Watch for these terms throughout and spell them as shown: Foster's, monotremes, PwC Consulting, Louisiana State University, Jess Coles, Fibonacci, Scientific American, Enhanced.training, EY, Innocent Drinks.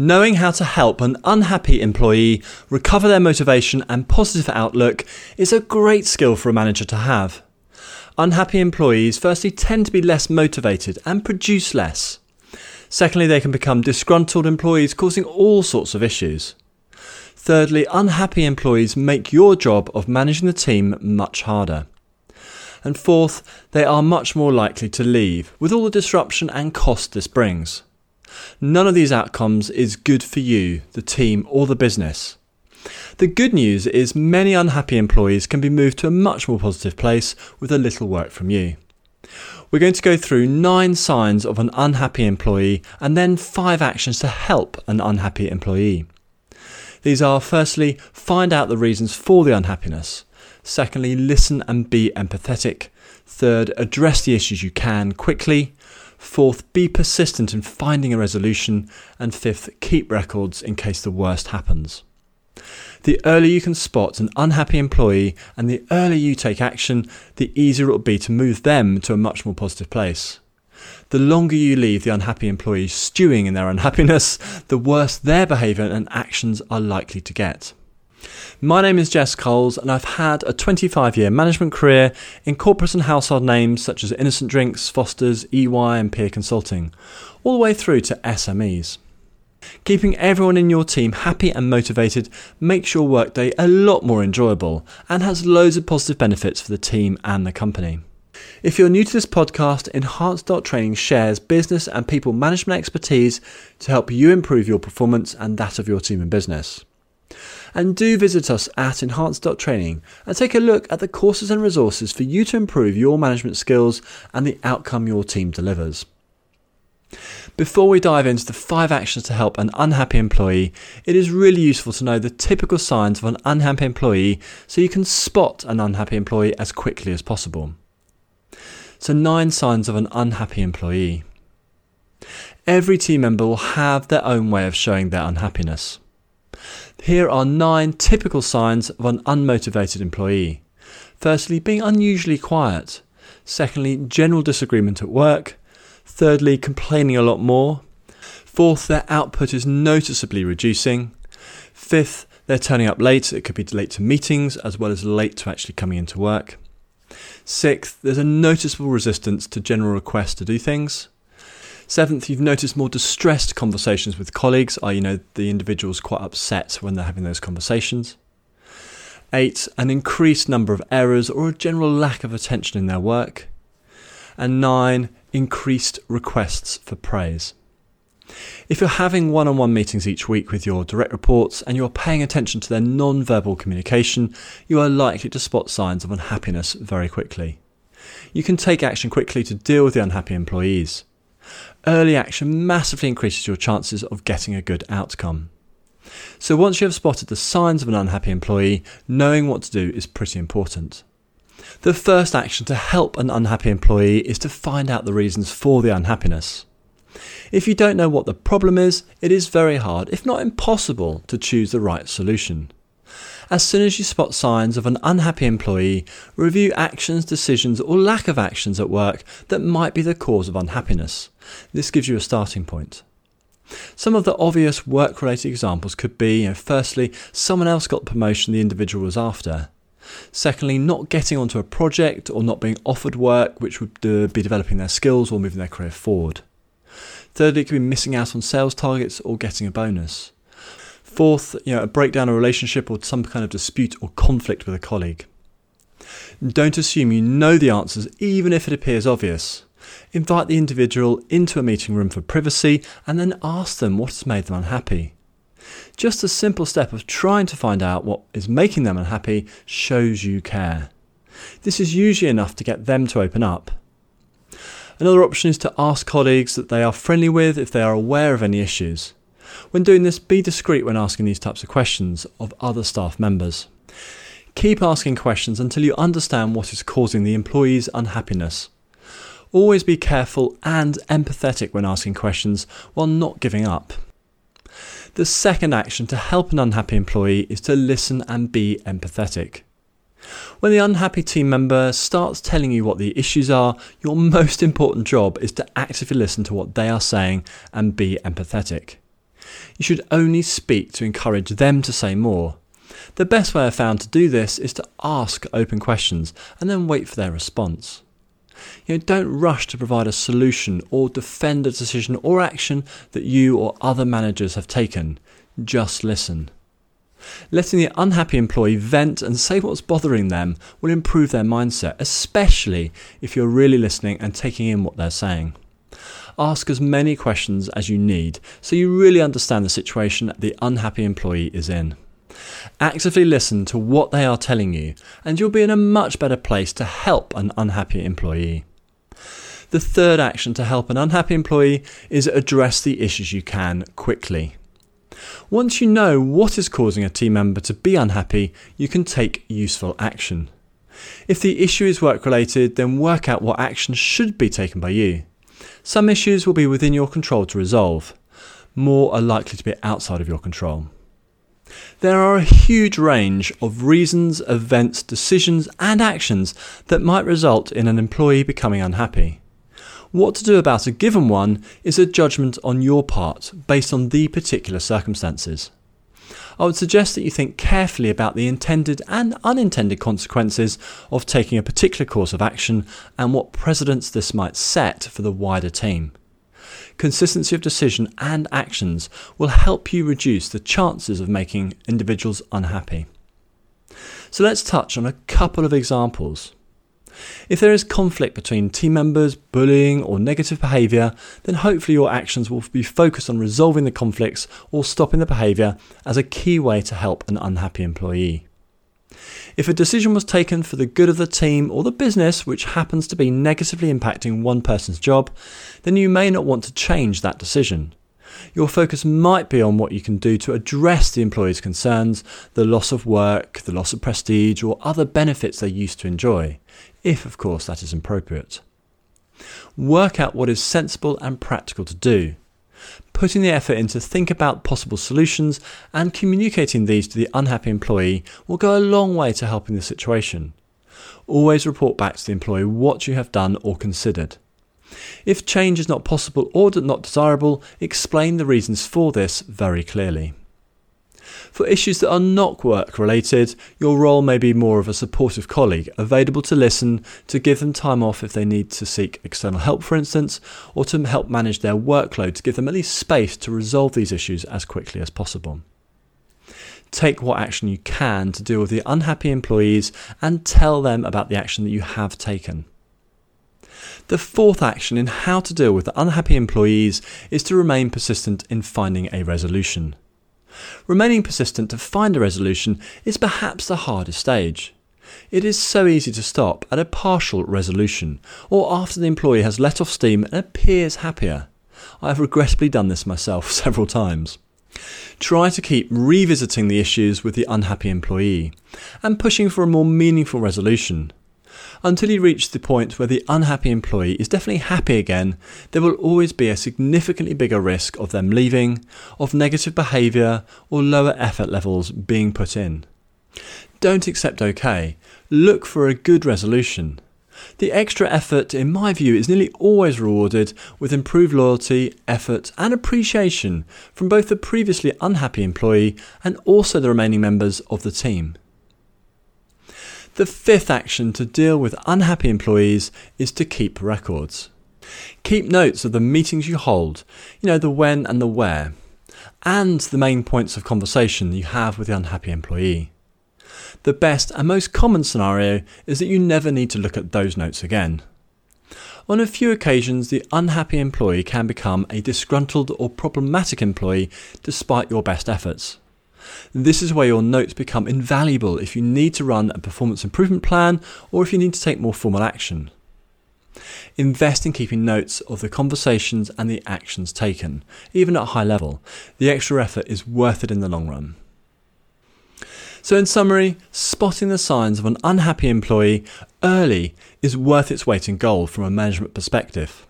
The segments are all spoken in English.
Knowing how to help an unhappy employee recover their motivation and positive outlook is a great skill for a manager to have. Unhappy employees firstly tend to be less motivated and produce less. Secondly, they can become disgruntled employees, causing all sorts of issues. Thirdly, unhappy employees make your job of managing the team much harder. And fourth, they are much more likely to leave, with all the disruption and cost this brings. None of these outcomes is good for you, the team, or the business. The good news is many unhappy employees can be moved to a much more positive place with a little work from you. We're going to go through 9 signs of an unhappy employee and then 5 actions to help an unhappy employee. These are, firstly, find out the reasons for the unhappiness. Secondly, listen and be empathetic. Third, address the issues you can quickly. Fourth, be persistent in finding a resolution. And fifth, keep records in case the worst happens. The earlier you can spot an unhappy employee and the earlier you take action, the easier it will be to move them to a much more positive place. The longer you leave the unhappy employee stewing in their unhappiness, the worse their behaviour and actions are likely to get. My name is Jess Coles, and I've had a 25-year management career in corporates and household names such as Innocent Drinks, Foster's, EY and PwC Consulting, all the way through to SMEs. Keeping everyone in your team happy and motivated makes your workday a lot more enjoyable and has loads of positive benefits for the team and the company. If you're new to this podcast, Enhanced.training shares business and people management expertise to help you improve your performance and that of your team and business. And do visit us at Enhanced.training and take a look at the courses and resources for you to improve your management skills and the outcome your team delivers. Before we dive into the 5 actions to help an unhappy employee, it is really useful to know the typical signs of an unhappy employee so you can spot an unhappy employee as quickly as possible. So 9 signs of an unhappy employee. Every team member will have their own way of showing their unhappiness. Here are 9 typical signs of an unmotivated employee. Firstly, being unusually quiet. Secondly, general disagreement at work. Thirdly, complaining a lot more. Fourth, their output is noticeably reducing. Fifth, they're turning up late. It could be late to meetings as well as late to actually coming into work. Sixth, there's a noticeable resistance to general requests to do things. Seventh, you've noticed more distressed conversations with colleagues, the individual's quite upset when they're having those conversations. 8, an increased number of errors or a general lack of attention in their work. And 9, increased requests for praise. If you're having one-on-one meetings each week with your direct reports and you're paying attention to their non-verbal communication, you are likely to spot signs of unhappiness very quickly. You can take action quickly to deal with the unhappy employees. Early action massively increases your chances of getting a good outcome. So once you have spotted the signs of an unhappy employee, knowing what to do is pretty important. The first action to help an unhappy employee is to find out the reasons for the unhappiness. If you don't know what the problem is, it is very hard, if not impossible, to choose the right solution. As soon as you spot signs of an unhappy employee, review actions, decisions, or lack of actions at work that might be the cause of unhappiness. This gives you a starting point. Some of the obvious work-related examples could be, firstly, someone else got the promotion the individual was after. Secondly, not getting onto a project or not being offered work which would be developing their skills or moving their career forward. Thirdly, it could be missing out on sales targets or getting a bonus. Fourth, a breakdown of a relationship or some kind of dispute or conflict with a colleague. Don't assume you know the answers, even if it appears obvious. Invite the individual into a meeting room for privacy and then ask them what has made them unhappy. Just a simple step of trying to find out what is making them unhappy shows you care. This is usually enough to get them to open up. Another option is to ask colleagues that they are friendly with if they are aware of any issues. When doing this, be discreet when asking these types of questions of other staff members. Keep asking questions until you understand what is causing the employee's unhappiness. Always be careful and empathetic when asking questions while not giving up. The second action to help an unhappy employee is to listen and be empathetic. When the unhappy team member starts telling you what the issues are, your most important job is to actively listen to what they are saying and be empathetic. You should only speak to encourage them to say more. The best way I've found to do this is to ask open questions and then wait for their response. Don't rush to provide a solution or defend a decision or action that you or other managers have taken. Just listen. Letting the unhappy employee vent and say what's bothering them will improve their mindset, especially if you're really listening and taking in what they're saying. Ask as many questions as you need so you really understand the situation the unhappy employee is in. Actively listen to what they are telling you, and you'll be in a much better place to help an unhappy employee. The third action to help an unhappy employee is address the issues you can quickly. Once you know what is causing a team member to be unhappy, you can take useful action. If the issue is work-related, then work out what action should be taken by you. Some issues will be within your control to resolve. More are likely to be outside of your control. There are a huge range of reasons, events, decisions, and actions that might result in an employee becoming unhappy. What to do about a given one is a judgment on your part based on the particular circumstances. I would suggest that you think carefully about the intended and unintended consequences of taking a particular course of action and what precedents this might set for the wider team. Consistency of decision and actions will help you reduce the chances of making individuals unhappy. So let's touch on a couple of examples. If there is conflict between team members, bullying or negative behaviour, then hopefully your actions will be focused on resolving the conflicts or stopping the behaviour as a key way to help an unhappy employee. If a decision was taken for the good of the team or the business which happens to be negatively impacting one person's job, then you may not want to change that decision. Your focus might be on what you can do to address the employee's concerns, the loss of work, the loss of prestige or other benefits they used to enjoy, if of course that is appropriate. Work out what is sensible and practical to do. Putting the effort into think about possible solutions and communicating these to the unhappy employee will go a long way to helping the situation. Always report back to the employee what you have done or considered. If change is not possible or not desirable, explain the reasons for this very clearly. For issues that are not work-related, your role may be more of a supportive colleague, available to listen, to give them time off if they need to seek external help, for instance, or to help manage their workload to give them at least space to resolve these issues as quickly as possible. Take what action you can to deal with the unhappy employees and tell them about the action that you have taken. The fourth action in how to deal with the unhappy employees is to remain persistent in finding a resolution. Remaining persistent to find a resolution is perhaps the hardest stage. It is so easy to stop at a partial resolution or after the employee has let off steam and appears happier. I have regrettably done this myself several times. Try to keep revisiting the issues with the unhappy employee and pushing for a more meaningful resolution. Until you reach the point where the unhappy employee is definitely happy again, there will always be a significantly bigger risk of them leaving, of negative behaviour or lower effort levels being put in. Don't accept okay. Look for a good resolution. The extra effort, in my view, is nearly always rewarded with improved loyalty, effort and appreciation from both the previously unhappy employee and also the remaining members of the team. The fifth action to deal with unhappy employees is to keep records. Keep notes of the meetings you hold, the when and the where, and the main points of conversation you have with the unhappy employee. The best and most common scenario is that you never need to look at those notes again. On a few occasions, the unhappy employee can become a disgruntled or problematic employee despite your best efforts. This is where your notes become invaluable if you need to run a performance improvement plan or if you need to take more formal action. Invest in keeping notes of the conversations and the actions taken, even at a high level. The extra effort is worth it in the long run. So in summary, spotting the signs of an unhappy employee early is worth its weight in gold from a management perspective.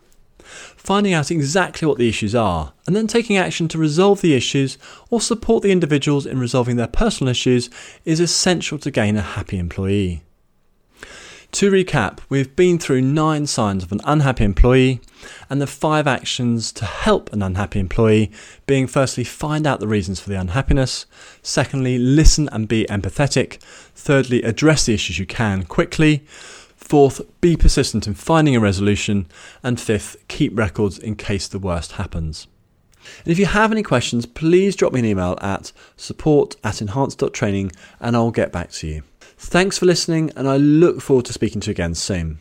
Finding out exactly what the issues are and then taking action to resolve the issues or support the individuals in resolving their personal issues is essential to gain a happy employee. To recap, we've been through 9 signs of an unhappy employee and the 5 actions to help an unhappy employee being, firstly, find out the reasons for the unhappiness, secondly, listen and be empathetic, thirdly, address the issues you can quickly, fourth, be persistent in finding a resolution, and fifth, keep records in case the worst happens. And if you have any questions, please drop me an email at support@enhanced.training and I'll get back to you. Thanks for listening, and I look forward to speaking to you again soon.